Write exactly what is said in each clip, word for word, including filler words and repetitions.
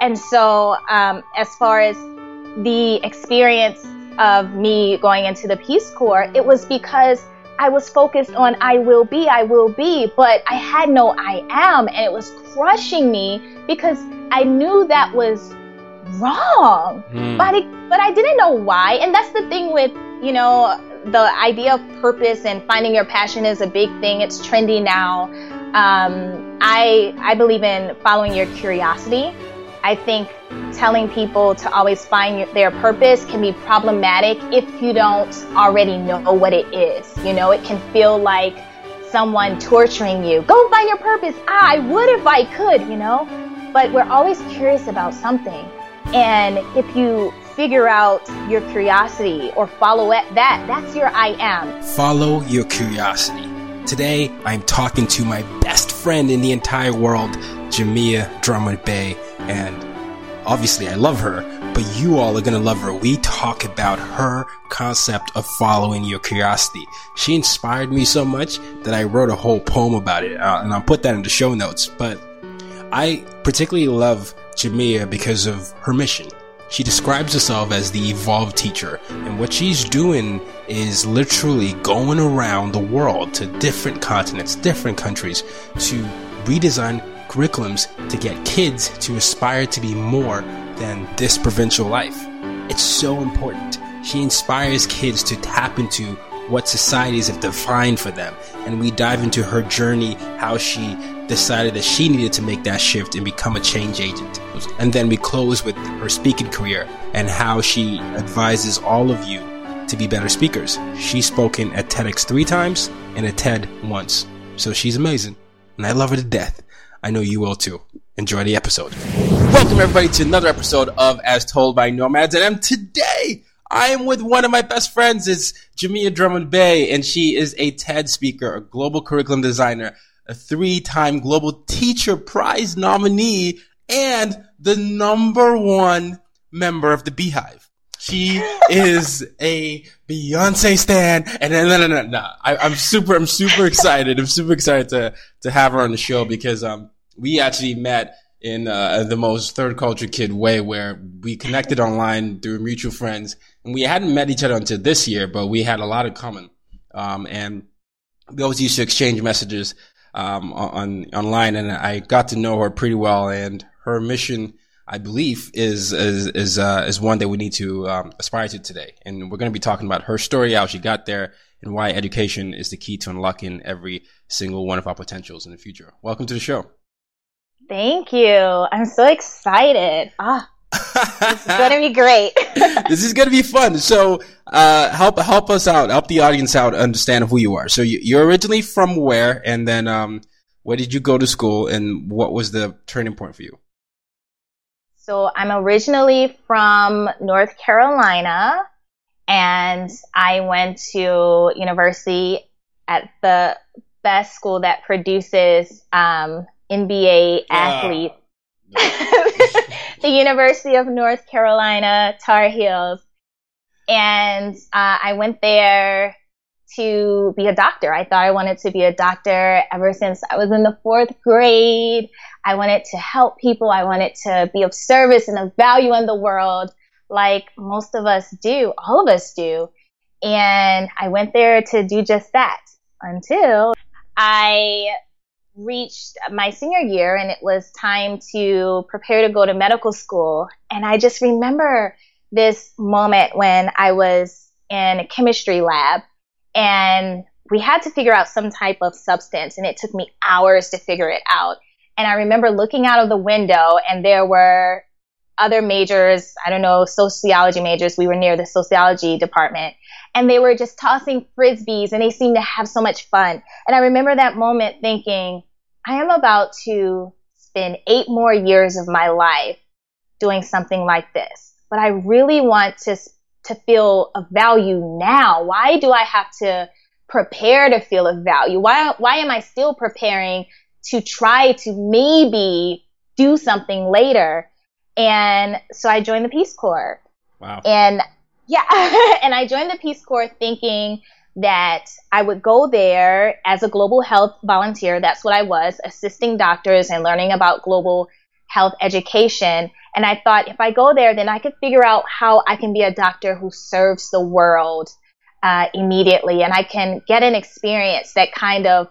And so um, as far as the experience of me going into the Peace Corps, it was because I was focused on I will be, I will be, but I had no I am, and it was crushing me because I knew that was wrong, mm. but, it, but I didn't know why. And that's the thing with, you know, the idea of purpose and finding your passion is a big thing. It's trendy now. Um, I, I believe in following your curiosity. I think telling people to always find your, their purpose can be problematic if you don't already know what it is. You know, it can feel like someone torturing you. Go find your purpose. Ah, I would if I could, you know. But we're always curious about something. And if you figure out your curiosity or follow at that, that's your I am. Follow your curiosity. Today, I'm talking to my best friend in the entire world, Jamia Drummond-Bey. And obviously I love her, but you all are going to love her. We talk about her concept of following your curiosity. She inspired me so much that I wrote a whole poem about it, uh, and I'll put that in the show notes. But I particularly love Jamia because of her mission. She describes herself as the evolved teacher, and what she's doing is literally going around the world to different continents, different countries, to redesign curriculums to get kids to aspire to be more than this provincial life. It's so important. She inspires kids to tap into what societies have defined for them. And we dive into her journey, how she decided that she needed to make that shift and become a change agent. And then we close with her speaking career and how she advises all of you to be better speakers. She's spoken at TEDx three times and at TED once. So she's amazing. And I love her to death. I know you will too. Enjoy the episode. Welcome everybody to another episode of As Told by Nomads, and I'm today I am with one of my best friends. It's Jamia Drummond-Bey, and she is a TED speaker, a global curriculum designer, a three-time Global Teacher Prize nominee, and the number one member of the Beehive. She is a Beyonce stan, and no, no, no, no. I, I'm super, I'm super excited. I'm super excited to to have her on the show because um, we actually met in uh, the most third culture kid way, where we connected online through mutual friends, and we hadn't met each other until this year, but we had a lot in common. Um, and we always used to exchange messages um on online, and I got to know her pretty well, and her mission, I believe, is is is, uh, is one that we need to um, aspire to today. And we're going to be talking about her story, how she got there, and why education is the key to unlocking every single one of our potentials in the future. Welcome to the show. Thank you. I'm so excited. Ah, this is going to be great. This is going to be fun. So uh, help help us out. Help the audience out understand who you are. So you, you're originally from where, and then um, where did you go to school, and what was the turning point for you? So I'm originally from North Carolina, and I went to university at the best school that produces um, N B A athletes, uh, the University of North Carolina, Tar Heels. And uh, I went there to be a doctor. I thought I wanted to be a doctor ever since I was in the fourth grade. I wanted to help people. I wanted to be of service and of value in the world. like most of us do, all of us do. And I went there to do just that until I reached my senior year and it was time to prepare to go to medical school. And I just remember this moment when I was in a chemistry lab and we had to figure out some type of substance, and it took me hours to figure it out. And I remember looking out of the window and there were other majors, I don't know, sociology majors. We were near the sociology department and they were just tossing frisbees and they seemed to have so much fun. And I remember that moment thinking, I am about to spend eight more years of my life doing something like this, but I really want to to feel a value now. Why do I have to prepare to feel a value? Why why am I still preparing to try to maybe do something later? And so I joined the Peace Corps. Wow. And yeah, and I joined the Peace Corps thinking that I would go there as a global health volunteer. That's what I was, assisting doctors and learning about global health education. And I thought if I go there, then I could figure out how I can be a doctor who serves the world uh, immediately. And I can get an experience that kind of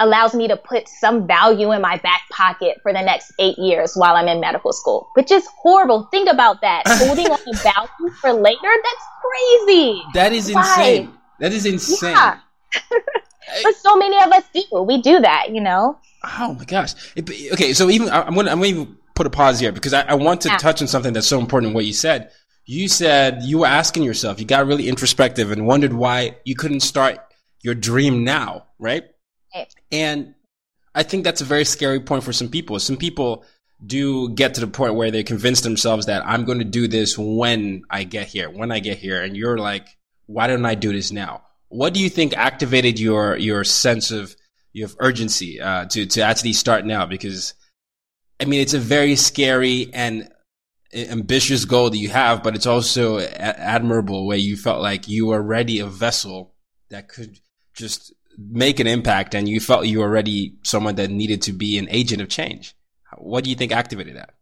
allows me to put some value in my back pocket for the next eight years while I'm in medical school, which is horrible. Think about that. Holding on to value for later? That's crazy. That is Why? insane. That is insane. Yeah. But so many of us do. We do that, you know? Oh my gosh. It, okay, so even I'm going to I'm gonna put a pause here because I, I want to yeah. touch on something that's so important in what you said. You said you were asking yourself, you got really introspective and wondered why you couldn't start your dream now, right? And I think that's a very scary point for some people. Some people do get to the point where they convince themselves that I'm going to do this when I get here, when I get here. And you're like, why don't I do this now? What do you think activated your, your sense of, your urgency, uh, to, to actually start now? Because I mean, it's a very scary and ambitious goal that you have, but it's also a- admirable where you felt like you were already a vessel that could just make an impact, and you felt you were already someone that needed to be an agent of change. What do you think activated that?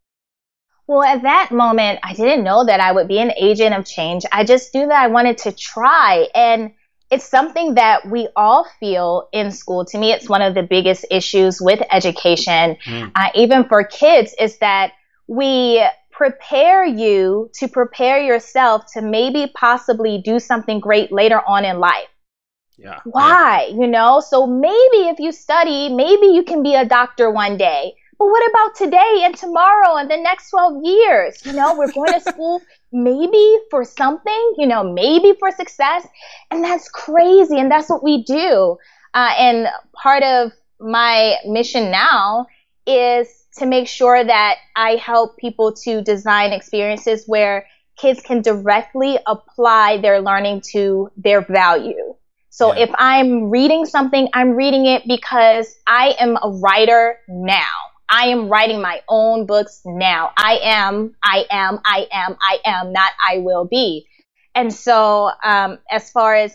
Well, at that moment, I didn't know that I would be an agent of change. I just knew that I wanted to try. And it's something that we all feel in school. To me, it's one of the biggest issues with education, mm. uh, even for kids, is that we prepare you to prepare yourself to maybe possibly do something great later on in life. Yeah. Why? Yeah. You know, so maybe if you study, maybe you can be a doctor one day. But what about today and tomorrow and the next twelve years? You know, we're going to school maybe for something, you know, maybe for success. And that's crazy. And that's what we do. Uh, and part of my mission now is to make sure that I help people to design experiences where kids can directly apply their learning to their value. So yeah. if I'm reading something, I'm reading it because I am a writer now. I am writing my own books now. I am, I am, I am, I am, not I will be. And so um, as far as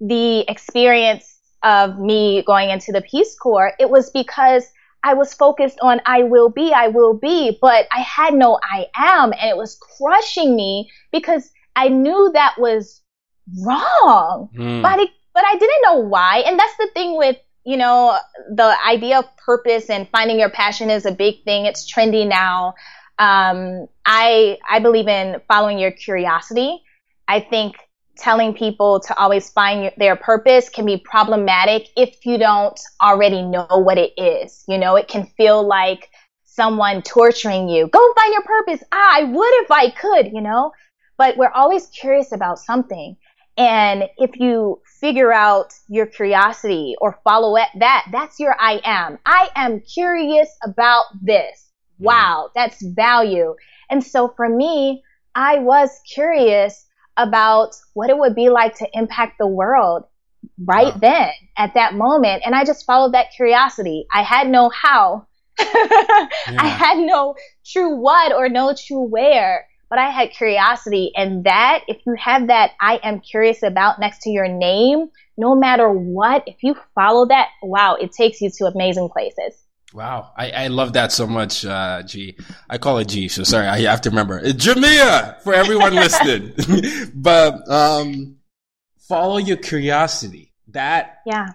the experience of me going into the Peace Corps, it was because I was focused on I will be, I will be, but I had no I am. And it was crushing me because I knew that was wrong. Mm. But it But I didn't know why. And that's the thing with, you know, the idea of purpose and finding your passion is a big thing. It's trendy now. Um, I I believe in following your curiosity. I think telling people to always find your, their purpose can be problematic if you don't already know what it is. You know, it can feel like someone torturing you. Go find your purpose. Ah, I would if I could, you know. But we're always curious about something. And if you figure out your curiosity or follow at that, that's your I am. I am curious about this. Wow, that's value. And so for me, I was curious about what it would be like to impact the world right wow. then at that moment. And I just followed that curiosity. I had no how. yeah. I had no true what or no true where. But I had curiosity, and that, if you have that I am curious about next to your name, no matter what, if you follow that, wow, it takes you to amazing places. Wow. I, I love that so much, uh, G. I call it G, so sorry. I have to remember. It's Jamia for everyone listening. But um, follow your curiosity. That yeah.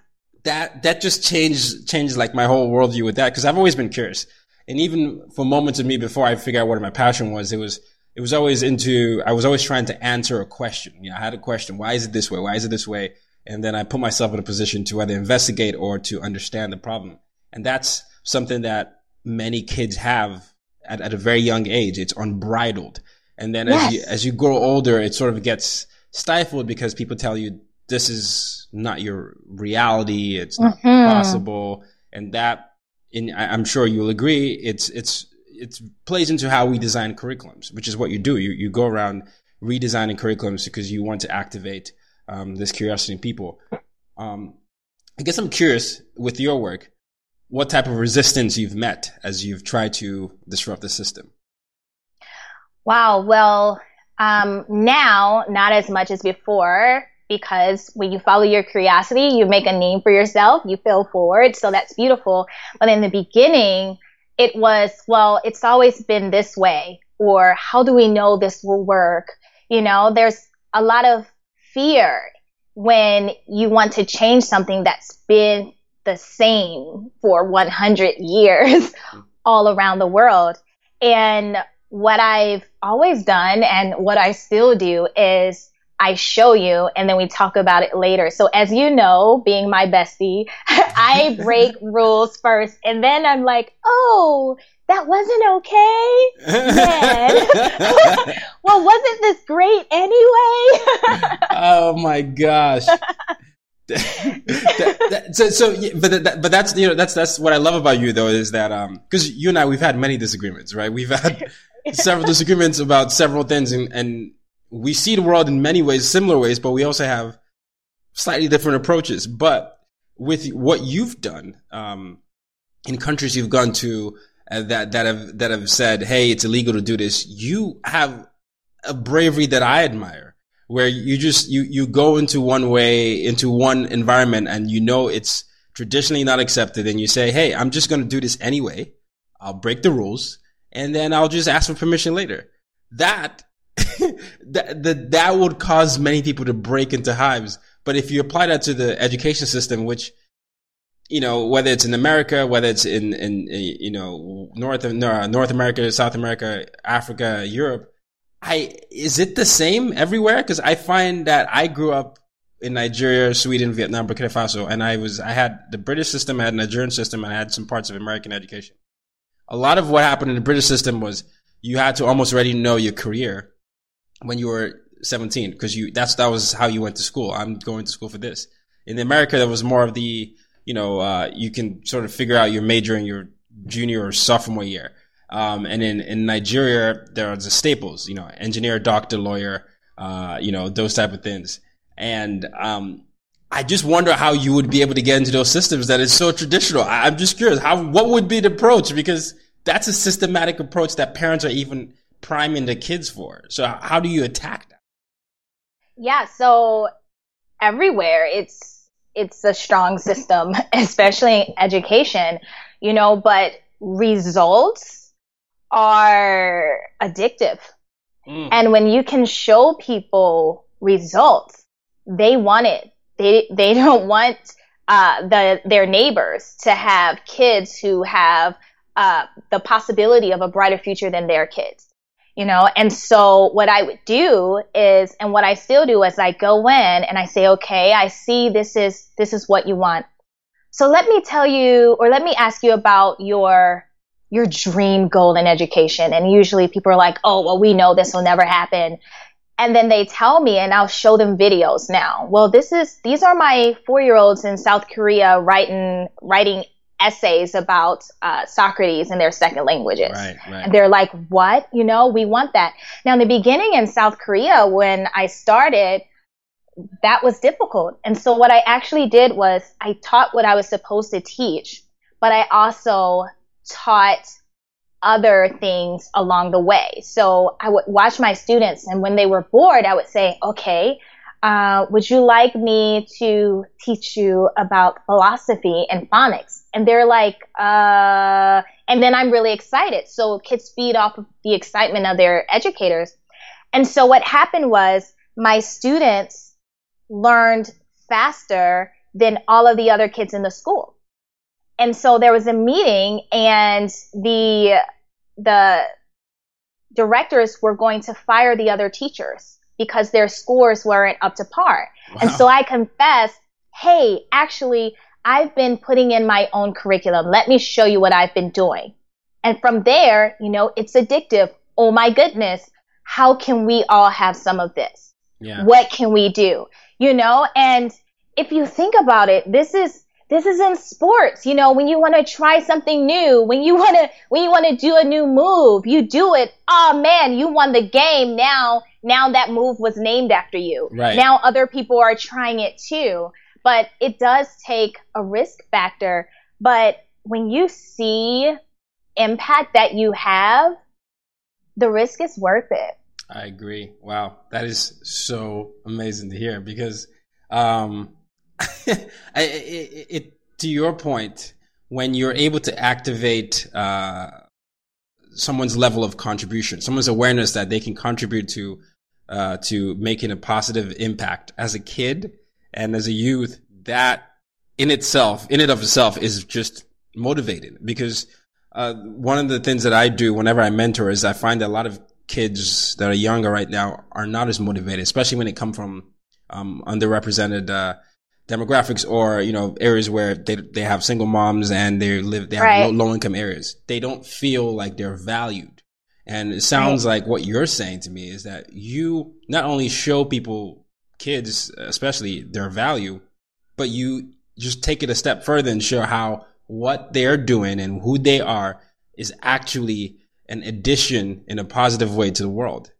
That that just changed changed like my whole worldview with that, because I've always been curious. And even for moments of me before I figured out what my passion was, it was it was always into I was always trying to answer a question. You know, I had a question. Why is it this way? Why is it this way? And then I put myself in a position to either investigate or to understand the problem. And that's something that many kids have at, at a very young age. It's unbridled. And then yes. as you, as you grow older, it sort of gets stifled because people tell you this is not your reality. It's not mm-hmm. possible. And that, in, I, I'm sure you'll agree, it's, it's, it plays into how we design curriculums, which is what you do. You, you go around redesigning curriculums because you want to activate um, this curiosity in people. Um, I guess I'm curious with your work, what type of resistance you've met as you've tried to disrupt the system? Wow. Well, um, now, not as much as before, because when you follow your curiosity, you make a name for yourself, you feel forward. So that's beautiful. But in the beginning, it was, well, it's always been this way, or how do we know this will work? You know, there's a lot of fear when you want to change something that's been the same for one hundred years all around the world. And what I've always done and what I still do is I show you and then we talk about it later. So as you know, being my bestie, I break rules first and then I'm like, oh, that wasn't okay. Then, well, wasn't this great anyway? Oh my gosh. that, that, so, so yeah, but that, but that's you know that's that's what I love about you though, is that um because you and I, we've had many disagreements, right? We've had several disagreements about several things, and, and we see the world in many ways, similar ways, but we also have slightly different approaches. But with what you've done, um in countries you've gone to uh, that that have that have said, hey, it's illegal to do this, you have a bravery that I admire. Where you just, you, you go into one way, into one environment, and you know it's traditionally not accepted. And you say, hey, I'm just going to do this anyway. I'll break the rules and then I'll just ask for permission later. That, that, that, that would cause many people to break into hives. But if you apply that to the education system, which, you know, whether it's in America, whether it's in, in, you know, North, North America, South America, Africa, Europe, I, is it the same everywhere? Because I find that I grew up in Nigeria, Sweden, Vietnam, Burkina Faso, and I was, I had the British system, I had Nigerian system, and I had some parts of American education. A lot of what happened in the British system was you had to almost already know your career when you were seventeen, because you, that's, that was how you went to school. I'm going to school for this. In America, there was more of the, you know, uh, you can sort of figure out your major in your junior or sophomore year. Um, and in, in Nigeria, there are the staples, you know, engineer, doctor, lawyer, uh, you know, those type of things. And, um, I just wonder how you would be able to get into those systems that is so traditional. I, I'm just curious how, what would be the approach? Because that's a systematic approach that parents are even priming the kids for. So how do you attack that? Yeah. So everywhere it's, it's a strong system, especially in education, you know, but results are addictive. Mm. And when you can show people results, they want it. They they don't want uh the their neighbors to have kids who have uh the possibility of a brighter future than their kids. You know, and so what I would do is, and what I still do is I go in and I say, okay, I see this is this is what you want. So let me tell you, or let me ask you about your your dream goal in education. And usually people are like, oh, well, we know this will never happen. And then they tell me and I'll show them videos now. Well, this is, these are my four-year-olds in South Korea writing, writing essays about uh, Socrates in their second languages. Right, right. And they're like, what? You know, we want that. Now in the beginning in South Korea, when I started, that was difficult. And so what I actually did was I taught what I was supposed to teach, but I also taught other things along the way. So I would watch my students, and when they were bored, I would say, okay, uh, would you like me to teach you about philosophy and phonics? And they're like, uh, and then I'm really excited. So kids feed off of the excitement of their educators. And so what happened was my students learned faster than all of the other kids in the school. And so there was a meeting, and the the directors were going to fire the other teachers because their scores weren't up to par. Wow. And so I confessed, hey, actually, I've been putting in my own curriculum. Let me show you what I've been doing. And from there, you know, it's addictive. Oh, my goodness. How can we all have some of this? Yeah. What can we do? You know, and if you think about it, this is this is in sports. You know, when you want to try something new, when you want to when you want to do a new move, you do it. Oh, man, you won the game. Now, now that move was named after you. Right. Now other people are trying it, too. But it does take a risk factor. But when you see impact that you have, the risk is worth it. I agree. Wow. That is so amazing to hear, because um, I, it, it, to your point, when you're able to activate uh, someone's level of contribution, someone's awareness that they can contribute to uh, to making a positive impact as a kid and as a youth, that in itself, in and of itself is just motivating. Because uh, one of the things that I do whenever I mentor is I find that a lot of kids that are younger right now are not as motivated, especially when it comes from um, underrepresented uh, demographics, or you know, areas where they they have single moms and they live they have right. low, low income areas. They don't feel like they're valued. And it sounds right. like what you're saying to me is that you not only show people, kids especially, their value, but you just take it a step further and show how what they're doing and who they are is actually an addition in a positive way to the world.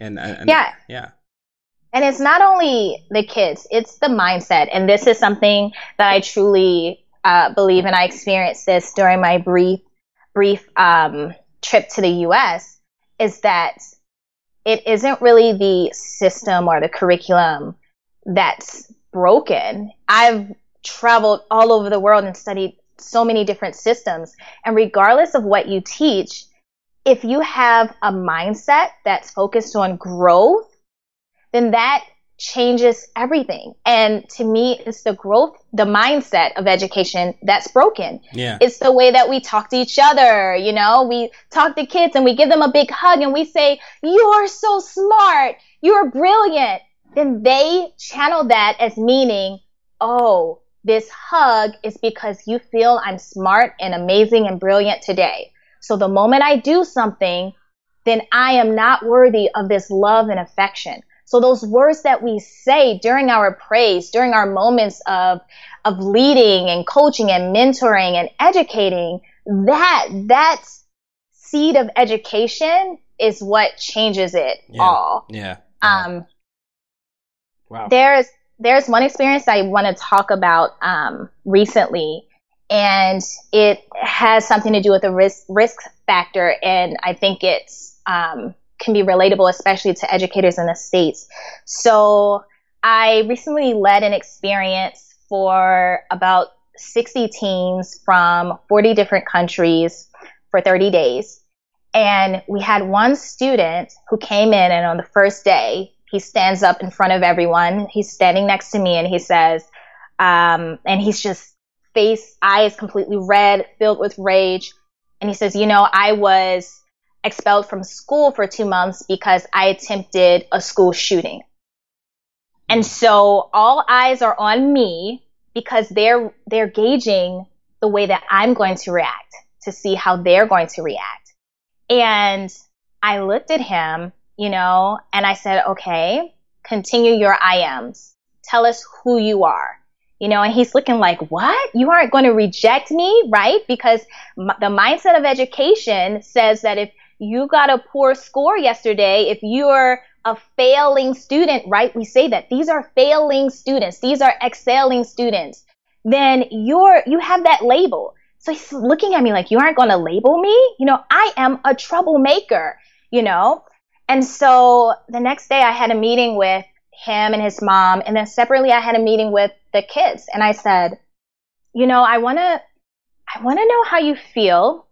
And, and yeah. yeah. And it's not only the kids, it's the mindset. And this is something that I truly uh, believe. And I experienced this during my brief, brief um, trip to the U S, is that it isn't really the system or the curriculum that's broken. I've traveled all over the world and studied so many different systems. And regardless of what you teach, if you have a mindset that's focused on growth, then that changes everything. And to me, it's the growth, the mindset of education that's broken. Yeah. It's the way that we talk to each other. You know, we talk to kids and we give them a big hug and we say, you're so smart. You're brilliant. Then they channel that as meaning, oh, this hug is because you feel I'm smart and amazing and brilliant today. So the moment I do something, then I am not worthy of this love and affection. So those words that we say during our praise, during our moments of of leading and coaching and mentoring and educating, that that seed of education is what changes it yeah. all. Yeah. yeah. Um, wow. There's there's one experience I want to talk about um, recently. And it has something to do with the risk risk factor, and I think it's um, can be relatable, especially to educators in the States. So I recently led an experience for about sixty teens from forty different countries for thirty days, and we had one student who came in, and on the first day, he stands up in front of everyone. He's standing next to me, and he says, um, and he's just face, eyes completely red, filled with rage. And he says, you know, I was expelled from school for two months because I attempted a school shooting. And so all eyes are on me because they're, they're gauging the way that I'm going to react to see how they're going to react. And I looked at him, you know, and I said, okay, continue your I ams. Tell us who you are. You know, and he's looking like, what? You aren't going to reject me, right? Because m- the mindset of education says that if you got a poor score yesterday, if you're a failing student, right? We say that these are failing students. These are excelling students. Then you're, you have that label. So he's looking at me like, you aren't going to label me? You know, I am a troublemaker, you know? And so the next day I had a meeting with him and his mom. And then separately, I had a meeting with the kids. And I said, you know, I want to I want to know how you feel,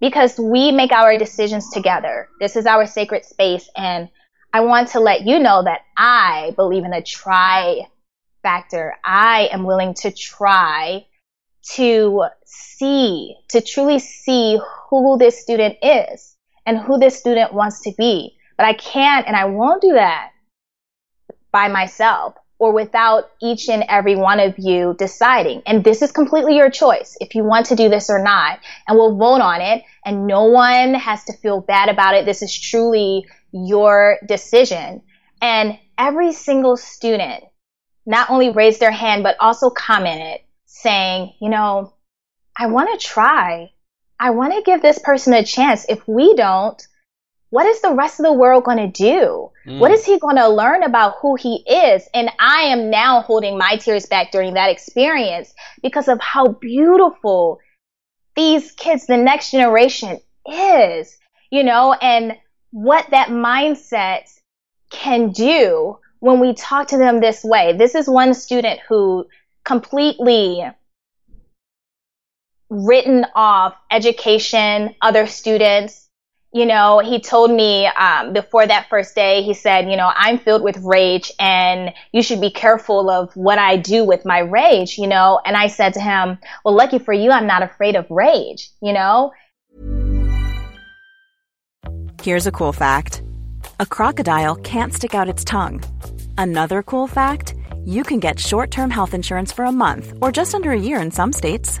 because we make our decisions together. This is our sacred space. And I want to let you know that I believe in the try factor. I am willing to try to see, to truly see who this student is and who this student wants to be. But I can't and I won't do that by myself or without each and every one of you deciding. And this is completely your choice if you want to do this or not. And we'll vote on it, and no one has to feel bad about it. This is truly your decision. And every single student not only raised their hand, but also commented saying, you know, I want to try. I want to give this person a chance. If we don't, what is the rest of the world going to do? Mm. What is he going to learn about who he is? And I am now holding my tears back during that experience because of how beautiful these kids, the next generation, is, you know, and what that mindset can do when we talk to them this way. This is one student who completely written off education, other students. You know, he told me um, before that first day, he said, you know, I'm filled with rage and you should be careful of what I do with my rage, you know. And I said to him, well, lucky for you, I'm not afraid of rage, you know. Here's a cool fact. A crocodile can't stick out its tongue. Another cool fact, you can get short-term health insurance for a month or just under a year in some states.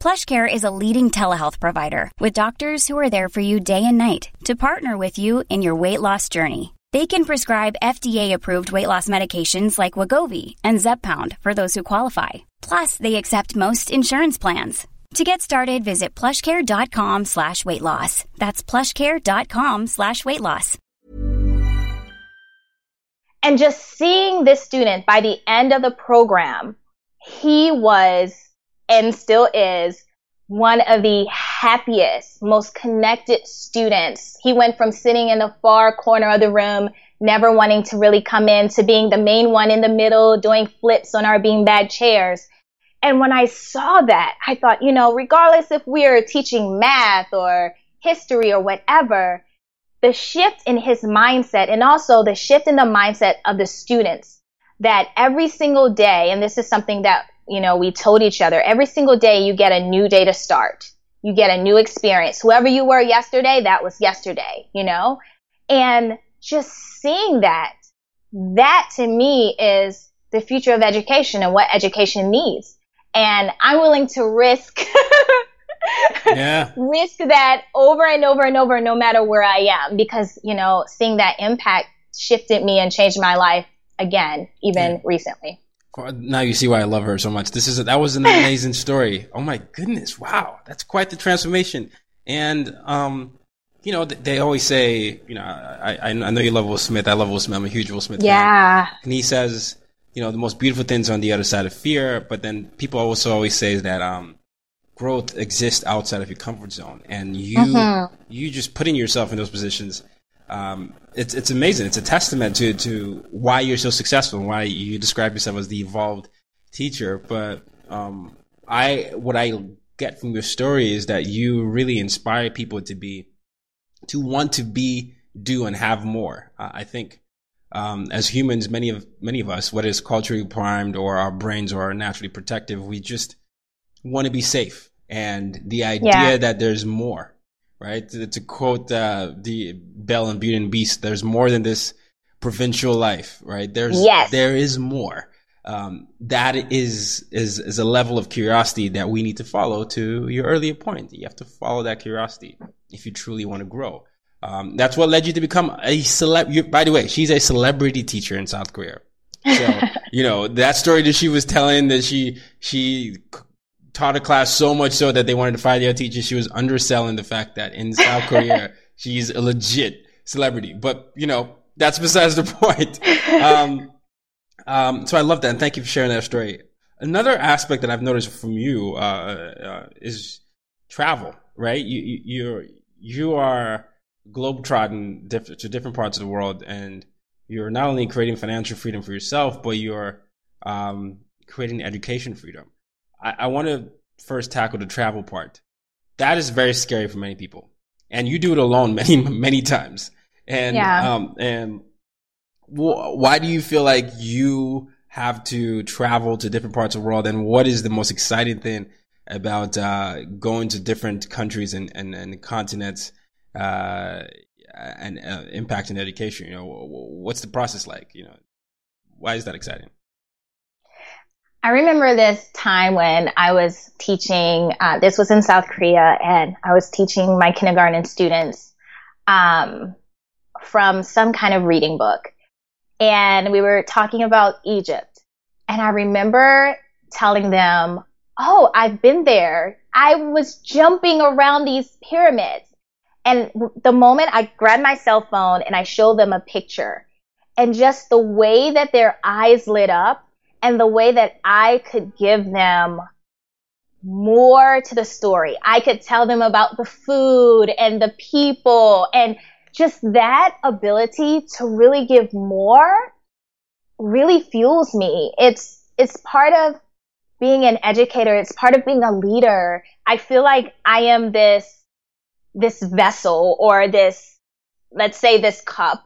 PlushCare is a leading telehealth provider with doctors who are there for you day and night to partner with you in your weight loss journey. They can prescribe F D A-approved weight loss medications like Wegovy and Zepbound for those who qualify. Plus, they accept most insurance plans. To get started, visit plushcare.com slash weight loss. That's plushcare.com slash weight loss. And just seeing this student by the end of the program, he was, and still is, one of the happiest, most connected students. He went from sitting in the far corner of the room, never wanting to really come in, to being the main one in the middle, doing flips on our beanbag chairs. And when I saw that, I thought, you know, regardless if we're teaching math or history or whatever, the shift in his mindset, and also the shift in the mindset of the students, that every single day, and this is something that, you know, we told each other, every single day you get a new day to start. You get a new experience. Whoever you were yesterday, that was yesterday, you know? And just seeing that, that to me is the future of education and what education needs. And I'm willing to risk, yeah. risk that over and over and over, no matter where I am, because, you know, seeing that impact shifted me and changed my life again, even yeah. recently. Now you see why I love her so much. This is a, that was an amazing story. Oh my goodness! Wow, that's quite the transformation. And um, you know, they always say, you know, I I know you love Will Smith. I love Will Smith. I'm a huge Will Smith yeah. fan. And he says, you know, the most beautiful things on the other side of fear. But then people also always say that um, growth exists outside of your comfort zone, and you mm-hmm. you just putting yourself in those positions. Um, it's it's amazing. It's a testament to, to why you're so successful and why you describe yourself as the evolved teacher. But um, I what I get from your story is that you really inspire people to be to want to be, do, and have more. Uh, I think um, as humans, many of many of us, whether it's culturally primed or our brains are naturally protective, we just want to be safe. And the idea yeah. that there's more. Right? To, to quote uh, the Belle and Beauty and Beast, there's more than this provincial life, right? There's, yes. There is more. Um, that is, is, is a level of curiosity that we need to follow, to your earlier point. You have to follow that curiosity if you truly want to grow. Um, that's what led you to become a celeb. By the way, she's a celebrity teacher in South Korea. So you know, that story that she was telling, that she she taught a class so much so that they wanted to fire their teacher. She was underselling the fact that in South Korea, she's a legit celebrity. But, you know, that's besides the point. Um, um, so I love that. And thank you for sharing that story. Another aspect that I've noticed from you uh, uh, is travel, right? You, you, you're, you are globetrotting diff- to different parts of the world, and you're not only creating financial freedom for yourself, but you're um, creating education freedom. I, I want to first tackle the travel part. That is very scary for many people. And you do it alone many, many times. And yeah. um, and wh- why do you feel like you have to travel to different parts of the world? And what is the most exciting thing about uh, going to different countries and, and, and continents uh, and uh, impacting education? You know, what's the process like? You know, why is that exciting? I remember this time when I was teaching, uh, this was in South Korea, and I was teaching my kindergarten students um, from some kind of reading book. And we were talking about Egypt. And I remember telling them, oh, I've been there. I was jumping around these pyramids. And the moment I grabbed my cell phone and I showed them a picture, and just the way that their eyes lit up, and the way that I could give them more to the story. I could tell them about the food and the people, and just that ability to really give more really fuels me. It's, it's part of being an educator. It's part of being a leader. I feel like I am this, this vessel, or this, let's say this cup.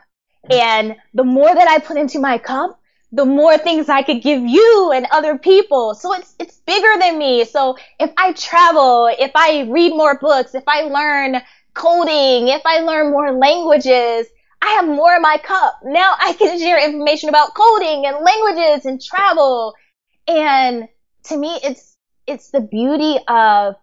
And the more that I put into my cup, the more things I could give you and other people. So it's it's bigger than me. So if I travel, if I read more books, if I learn coding, if I learn more languages, I have more in my cup. Now I can share information about coding and languages and travel. And to me, it's it's the beauty of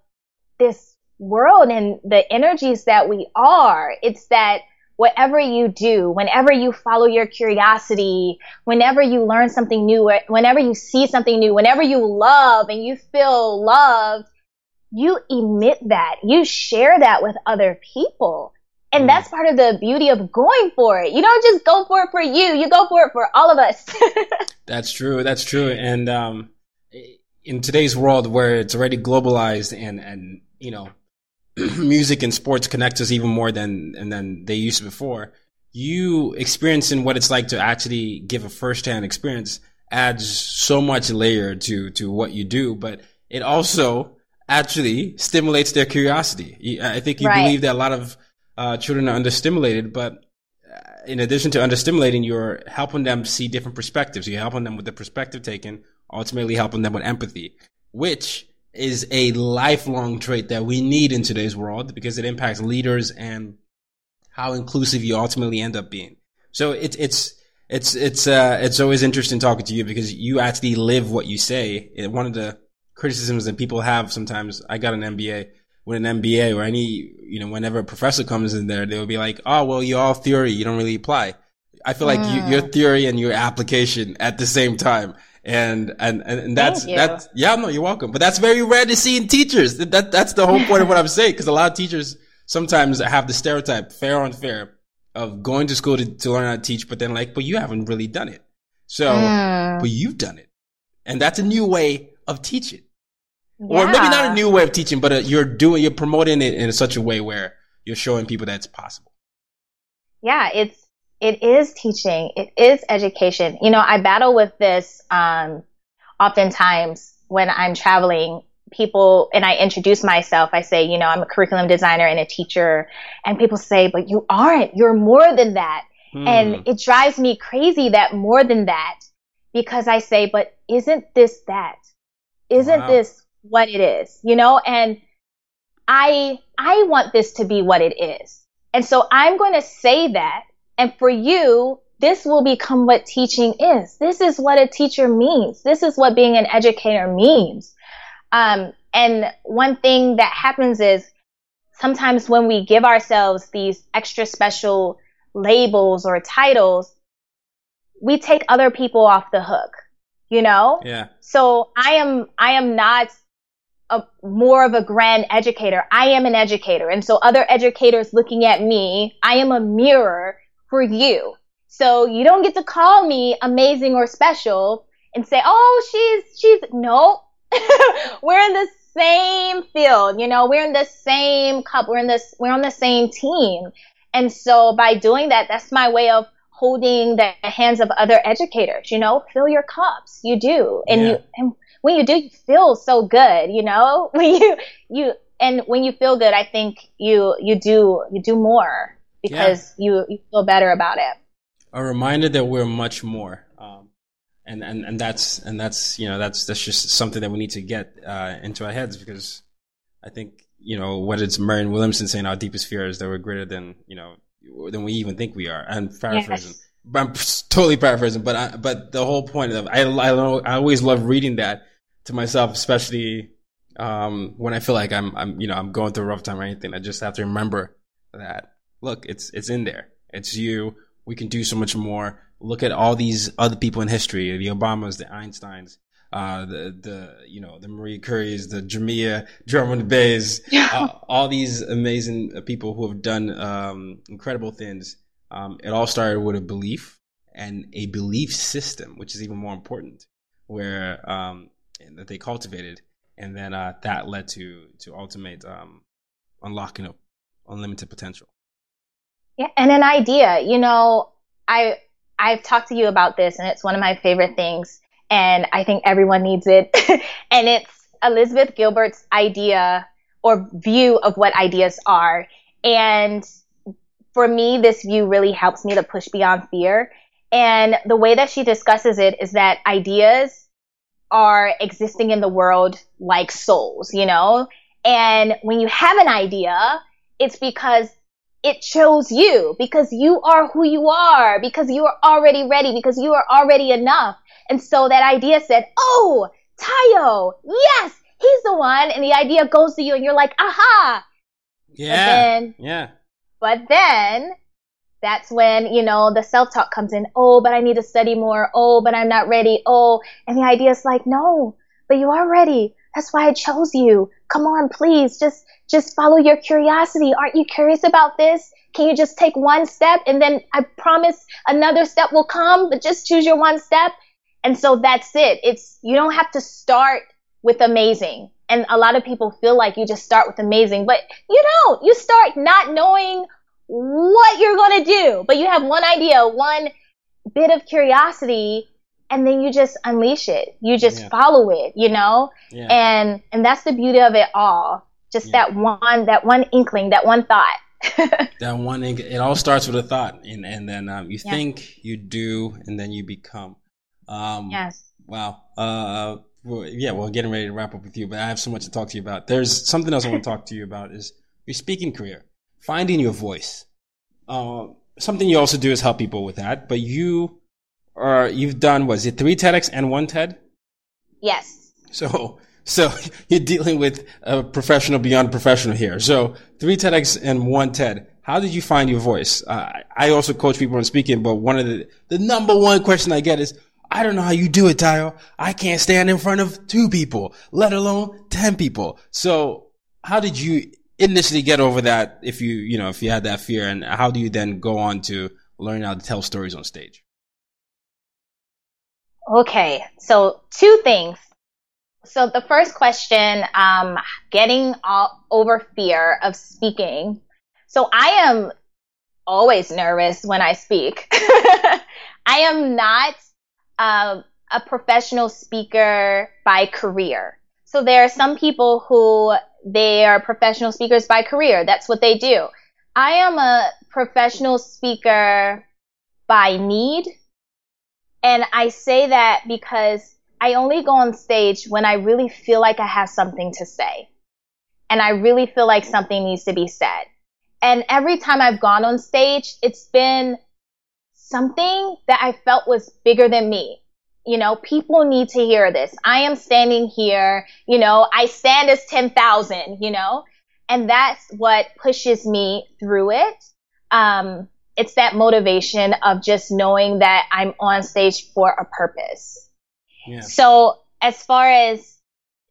this world and the energies that we are. It's that whatever you do, whenever you follow your curiosity, whenever you learn something new, whenever you see something new, whenever you love and you feel loved, you emit that. You share that with other people. And that's part of the beauty of going for it. You don't just go for it for you. You go for it for all of us. That's true. That's true. And um, in today's world where it's already globalized and, and you know, music and sports connect us even more than and than they used to before. You experiencing what it's like to actually give a firsthand experience adds so much layer to to what you do, but it also actually stimulates their curiosity. I think you right. believe that a lot of uh, children are understimulated, but in addition to understimulating, you're helping them see different perspectives. You're helping them with the perspective taken, ultimately helping them with empathy, which is a lifelong trait that we need in today's world because it impacts leaders and how inclusive you ultimately end up being. So it's, it's, it's, it's, uh, it's always interesting talking to you because you actually live what you say. It, one of the criticisms that people have sometimes, I got an M B A with an M B A or any, you know, whenever a professor comes in there, they'll be like, oh, well, you're all theory. You don't really apply. I feel like mm. you, your theory and your application at the same time. And, and, and that's, that's, yeah, no, you're welcome. But that's very rare to see in teachers. That, that's the whole point of what I'm saying. Cause a lot of teachers sometimes have the stereotype, fair or unfair, of going to school to, to learn how to teach, but then like, but you haven't really done it. So, mm. but you've done it. And that's a new way of teaching. Yeah. Or maybe not a new way of teaching, but a, you're doing, you're promoting it in such a way where you're showing people that it's possible. Yeah. It's, It is teaching. It is education. You know, I battle with this um, oftentimes when I'm traveling. People, and I introduce myself, I say, you know, I'm a curriculum designer and a teacher. And people say, but you aren't. You're more than that. Hmm. And it drives me crazy that more than that, because I say, but isn't this that? Isn't wow. this what it is? You know, and I I want this to be what it is. And so I'm going to say that. And for you, this will become what teaching is. This is what a teacher means. This is what being an educator means. Um, and one thing that happens is sometimes when we give ourselves these extra special labels or titles, we take other people off the hook. you know? Yeah. So I am, I am not a more of a grand educator. I am an educator. And so other educators looking at me, I am a mirror for you. So you don't get to call me amazing or special and say, oh, she's, she's, no, we're in the same field, you know, we're in the same cup, we're in this, we're on the same team. And so by doing that, that's my way of holding the hands of other educators, you know, fill your cups, you do. And yeah. you, and when you do, you feel so good, you know, when you, you, and when you feel good, I think you, you do, you do more because yeah. you, you feel better about it. A reminder that we're much more. Um, And, and and that's and that's you know that's that's just something that we need to get uh, into our heads, because I think, you know, whether it's Marianne Williamson saying our deepest fear is that we're greater than, you know, than we even think we are. I'm paraphrasing, yes. I'm totally paraphrasing, but I, but the whole point of I I, I always love reading that to myself, especially um, when I feel like I'm I'm you know I'm going through a rough time or anything. I just have to remember that, look, it's it's in there, it's you. We can do so much more. Look at all these other people in history, the Obamas, the Einsteins, uh, the, the, you know, the Marie Curies, the Jamia Drummond-Beys, yeah. uh, all these amazing people who have done, um, incredible things. Um, it all started with a belief and a belief system, which is even more important, where, um, that they cultivated. And then, uh, that led to, to ultimate, um, unlocking of unlimited potential. Yeah. And an idea, you know, I, I've talked to you about this, and it's one of my favorite things, and I think everyone needs it. And it's Elizabeth Gilbert's idea or view of what ideas are. And for me, this view really helps me to push beyond fear. And the way that she discusses it is that ideas are existing in the world like souls, you know? And when you have an idea, it's because it chose you, because you are who you are, because you are already ready, because you are already enough. And so that idea said, oh, Tayo, yes, he's the one. And the idea goes to you and you're like, aha. Yeah. But then, yeah. But then that's when, you know, the self-talk comes in. Oh, but I need to study more. Oh, but I'm not ready. Oh, and the idea is like, no, but you are ready. That's why I chose you. Come on, please, just just follow your curiosity. Aren't you curious about this? Can you just take one step? And then I promise another step will come, but just choose your one step. And so that's it. It's, you don't have to start with amazing. And a lot of people feel like you just start with amazing, but you don't. You start not knowing what you're going to do, but you have one idea, one bit of curiosity, and then you just unleash it. You just yeah. follow it, you know? Yeah. And and that's the beauty of it all. Just yeah. that one that one inkling, that one thought. That one ink, it all starts with a thought. And and then um, you yeah. think, you do, and then you become. Um, yes. Wow. Uh, well, yeah, well, getting ready to wrap up with you, but I have so much to talk to you about. There's something else I want to talk to you about is your speaking career, finding your voice. Uh, something you also do is help people with that, but you... Or you've done, was it three TEDx and one TED? Yes. So, so you're dealing with a professional beyond professional here. So three TEDx and one TED. How did you find your voice? Uh, I also coach people on speaking, but one of the, the number one question I get is, I don't know how you do it, Tayo. I can't stand in front of two people, let alone ten people. So how did you initially get over that? If you, you know, if you had that fear, and how do you then go on to learn how to tell stories on stage? Okay, so two things. So the first question, um, getting all over fear of speaking. So I am always nervous when I speak. I am not uh, a professional speaker by career. So there are some people who they are professional speakers by career. That's what they do. I am a professional speaker by need. And I say that because I only go on stage when I really feel like I have something to say. And I really feel like something needs to be said. And every time I've gone on stage, it's been something that I felt was bigger than me. You know, people need to hear this. I am standing here, you know, I stand as ten thousand, you know, and that's what pushes me through it. Um, It's that motivation of just knowing that I'm on stage for a purpose. Yeah. So as far as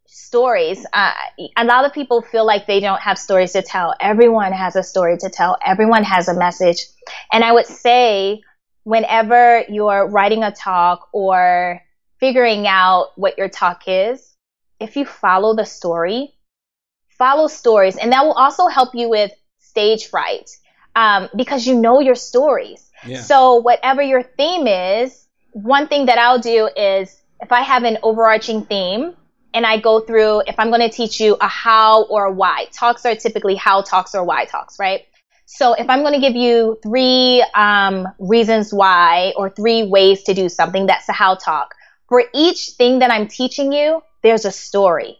stories, uh, a lot of people feel like they don't have stories to tell. Everyone has a story to tell. Everyone has a message. And I would say whenever you're writing a talk or figuring out what your talk is, if you follow the story, follow stories. And that will also help you with stage fright, um, because you know your stories. Yeah. So whatever your theme is, one thing that I'll do is if I have an overarching theme and I go through, if I'm going to teach you a how or a why, talks are typically how talks or why talks, right? So if I'm going to give you three um, reasons why or three ways to do something, that's a how talk. For each thing that I'm teaching you, there's a story.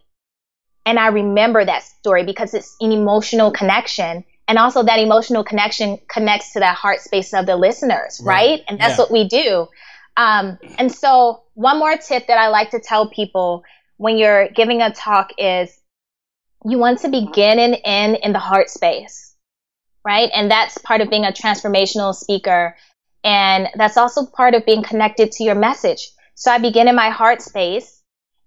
And I remember that story because it's an emotional connection. And also that emotional connection connects to that heart space of the listeners, right? right? And that's yeah. what we do. Um, and so one more tip that I like to tell people when you're giving a talk is you want to begin and end in the heart space, right? And that's part of being a transformational speaker. And that's also part of being connected to your message. So I begin in my heart space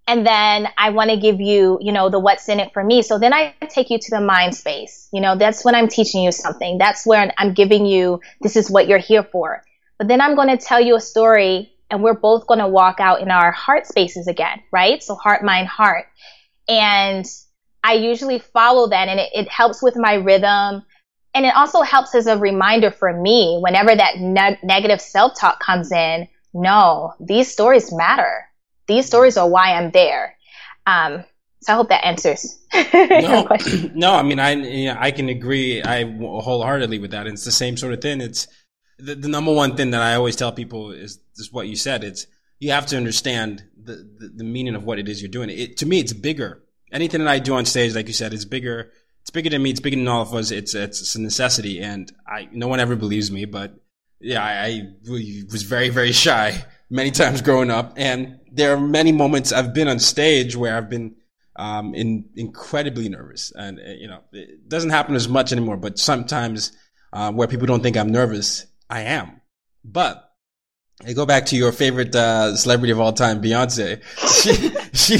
and then I want to give you, you know, the what's in it for me. So then I take you to the mind space. You know, that's when I'm teaching you something. That's where I'm giving you, this is what you're here for. But then I'm going to tell you a story and we're both going to walk out in our heart spaces again, right? So heart, mind, heart. And I usually follow that and it, it helps with my rhythm. And it also helps as a reminder for me whenever that ne- negative self-talk comes in, no, these stories matter. These stories are why I'm there. Um, so I hope that answers your question. No, I mean, I, you know, I can agree I wholeheartedly with that. It's the same sort of thing. It's, The, the number one thing that I always tell people is just what you said. It's you have to understand the, the, the meaning of what it is you're doing. It, to me, it's bigger. Anything that I do on stage, like you said, is bigger. It's bigger than me. It's bigger than all of us. It's it's, it's a necessity. And I no one ever believes me, but yeah, I, I was very, very shy many times growing up. And there are many moments I've been on stage where I've been um in, incredibly nervous. And, you know, it doesn't happen as much anymore, but sometimes uh, where people don't think I'm nervous, I am. But I go back to your favorite uh, celebrity of all time, Beyonce. She, she,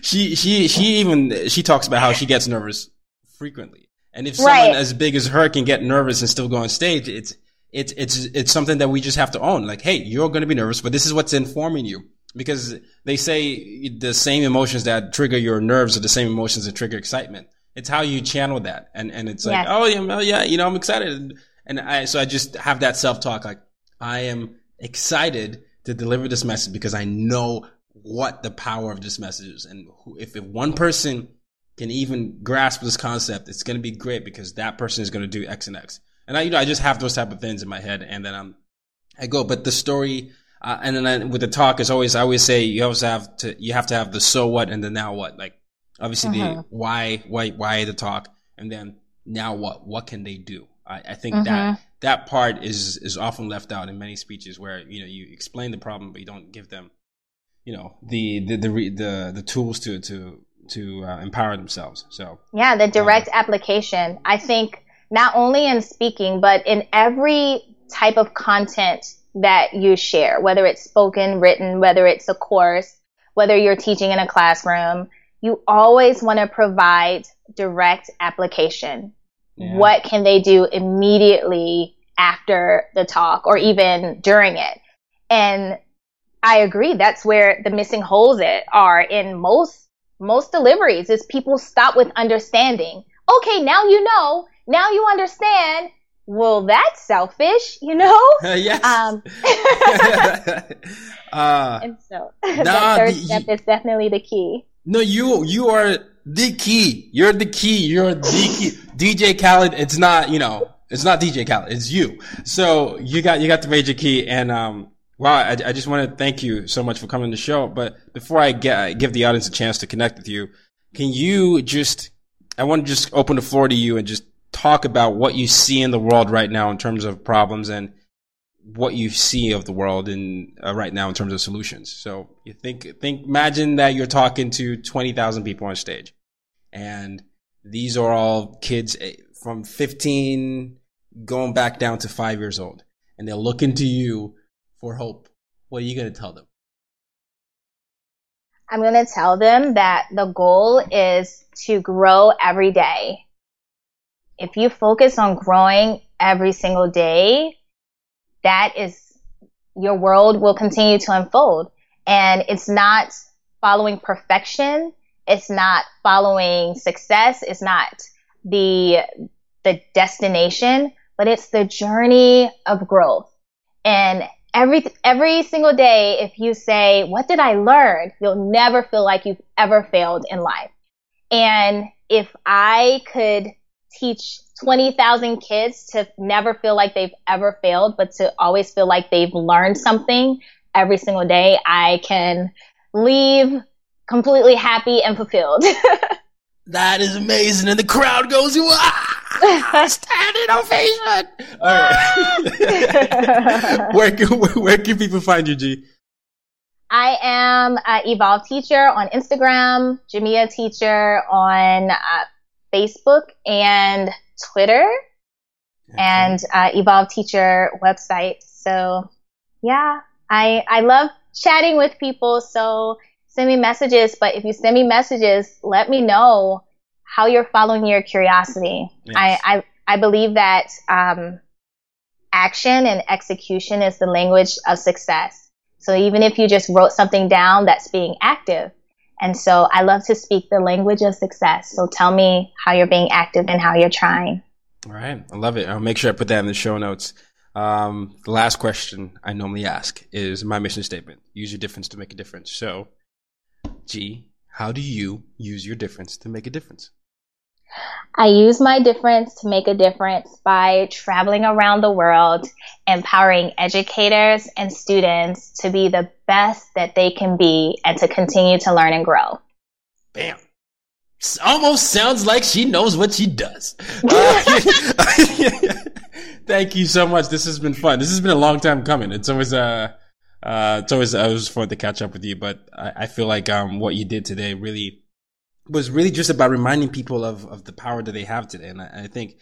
she, she, she even, she talks about how she gets nervous frequently. And if right. someone as big as her can get nervous and still go on stage, it's, it's, it's, it's something that we just have to own. Like, hey, you're going to be nervous, but this is what's informing you. Because they say the same emotions that trigger your nerves are the same emotions that trigger excitement. It's how you channel that. And, and it's like, yes. oh yeah, oh yeah, you know, I'm excited. And I, so I just have that self-talk, like I am excited to deliver this message because I know what the power of this message is. And who, if, if one person can even grasp this concept, it's going to be great because that person is going to do X and X. And I, you know, I just have those type of things in my head and then I'm, I go, but the story, uh, and then I, with the talk is always, I always say you always have to, you have to have the so what and the now what, like obviously uh-huh. the why, why, why the talk and then now what, what can they do? I, I think mm-hmm. that that part is, is often left out in many speeches where, you know, you explain the problem, but you don't give them, you know, the, the, the, the, the tools to, to, to uh, empower themselves. So yeah, the direct um, application, I think not only in speaking, but in every type of content that you share, whether it's spoken, written, whether it's a course, whether you're teaching in a classroom, you always want to provide direct application. Yeah. What can they do immediately after the talk or even during it? And I agree. That's where the missing holes it are in most, most deliveries is people stop with understanding. Okay. Now, you know, now you understand. Well, that's selfish, you know? Uh, yes. Um, uh, and so nah, that third the, step is definitely the key. No, you, you are the key. You're the key. You're the key. D J Khaled, it's not, you know, it's not D J Khaled, it's you. So you got, you got the major key. And, um, wow, I, I just want to thank you so much for coming to the show. But before I get, give the audience a chance to connect with you, can you just, I want to just open the floor to you and just talk about what you see in the world right now in terms of problems and what you see of the world in uh, right now in terms of solutions. So you think, think, imagine that you're talking to twenty thousand people on stage and these are all kids from fifteen going back down to five years old and they're looking to you for hope. What are you going to tell them? I'm going to tell them that the goal is to grow every day. If you focus on growing every single day, that is, your world will continue to unfold. And it's not following perfection. It's not following success. It's not the, the destination, but it's the journey of growth. And every, every single day, if you say, what did I learn? You'll never feel like you've ever failed in life. And if I could teach twenty thousand kids to never feel like they've ever failed, but to always feel like they've learned something every single day, I can leave completely happy and fulfilled. That is amazing. And the crowd goes, ah, standing ovation. All right. where, can, where can people find you, G? I am an Evolve Teacher on Instagram, Jamia Teacher on uh, Facebook and Twitter, okay. and uh, Evolve Teacher website. So, yeah, I I love chatting with people. So send me messages. But if you send me messages, let me know how you're following your curiosity. Yes. I, I I believe that um, action and execution is the language of success. So even if you just wrote something down, that's being active. And so I love to speak the language of success. So tell me how you're being active and how you're trying. All right. I love it. I'll make sure I put that in the show notes. Um, the last question I normally ask is my mission statement. Use your difference to make a difference. So, G, how do you use your difference to make a difference? I use my difference to make a difference by traveling around the world, empowering educators and students to be the best that they can be and to continue to learn and grow. Bam. Almost sounds like she knows what she does. Uh, thank you so much. This has been fun. This has been a long time coming. It's always uh, uh it's always uh, it was fun to catch up with you, but I, I feel like um what you did today really was really just about reminding people of, of the power that they have today. And I, I think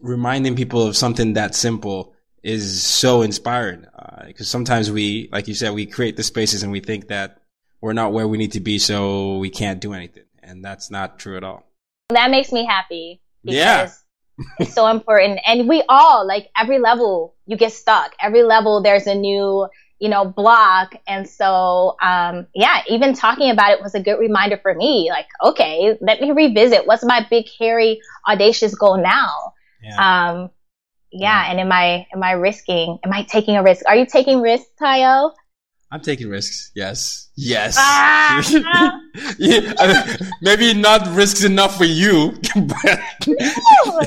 reminding people of something that simple is so inspiring. Uh, cause sometimes we, like you said, we create the spaces and we think that we're not where we need to be, so we can't do anything. And that's not true at all. That makes me happy. Because yeah. It's so important. And we all, like every level, you get stuck. Every level, there's a new, you know, block. And so, um, yeah, even talking about it was a good reminder for me. Like, okay, let me revisit. What's my big, hairy, audacious goal now? Yeah. Um, yeah, yeah. And am I, am I risking? Am I taking a risk? Are you taking risks, Tayo? I'm taking risks. Yes. Yes. Ah! Yeah, I mean, maybe not risks enough for you. But no, no.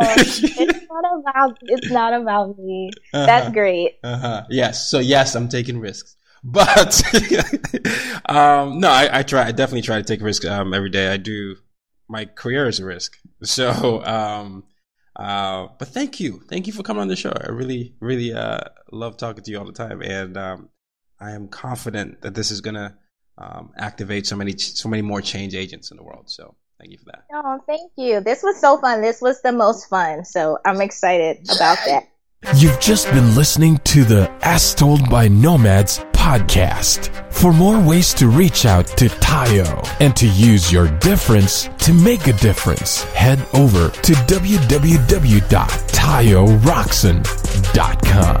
It's not about, it's not about me. Uh-huh. That's great. Uh-huh. Yes. So yes, I'm taking risks, but um, no, I, I try. I definitely try to take risks um, every day. I do. My career is a risk. So, um, uh, but thank you. Thank you for coming on the show. I really, really uh, love talking to you all the time. And, um, I am confident that this is going to um, activate so many so many more change agents in the world. So thank you for that. Oh, thank you. This was so fun. This was the most fun. So I'm excited about that. You've just been listening to the As Told by Nomads podcast. For more ways to reach out to Tayo and to use your difference to make a difference, head over to w w w dot tayo roxon dot com.